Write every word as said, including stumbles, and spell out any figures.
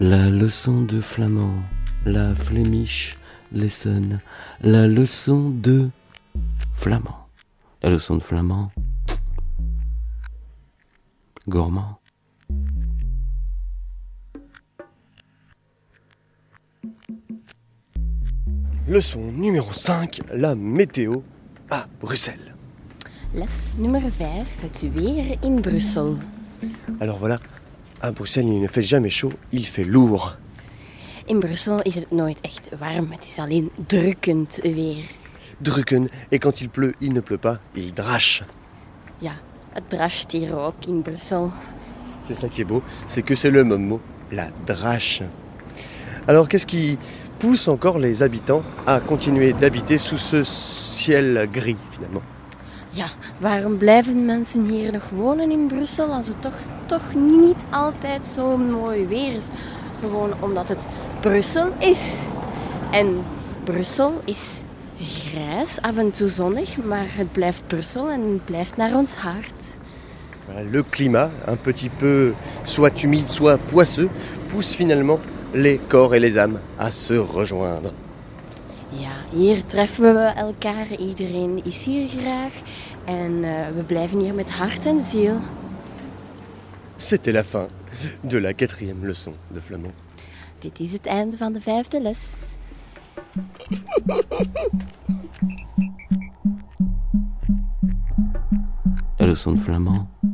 La leçon de flamand, la flemish lesson, la leçon de flamand. La leçon de flamand, gourmand. Leçon numéro cinq, la météo à Bruxelles. Les numéro vijf, het weer in Bruxelles. Alors voilà, à Bruxelles il ne fait jamais chaud, il fait lourd. In Bruxelles is het nooit echt warm, het is alleen drukkend weer. Drukken, et quand il pleut, il ne pleut pas, il drache. Ja, het dracht hier ook in Bruxelles. C'est ça qui est beau, c'est que c'est le même mot, la drache. Alors qu'est-ce qui pousse encore les habitants à continuer d'habiter sous ce ciel gris, finalement? Ja, waarom blijven mensen hier nog wonen in Brussel als het toch, toch niet altijd zo mooi weer is? Gewoon omdat het Brussel is. En Brussel is grijs, af en toe zonnig, maar het blijft Brussel en het blijft naar ons hart. Le climat, un petit peu soit humide, soit poisseux, pousse finalement les corps et les âmes à se rejoindre. Ja, hier treffen we elkaar. Iedereen is hier graag. En uh, we blijven hier met hart en ziel. C'était la fin de la quatrième leçon de flamand. Dit is het einde van de vijfde les. La leçon de flamand.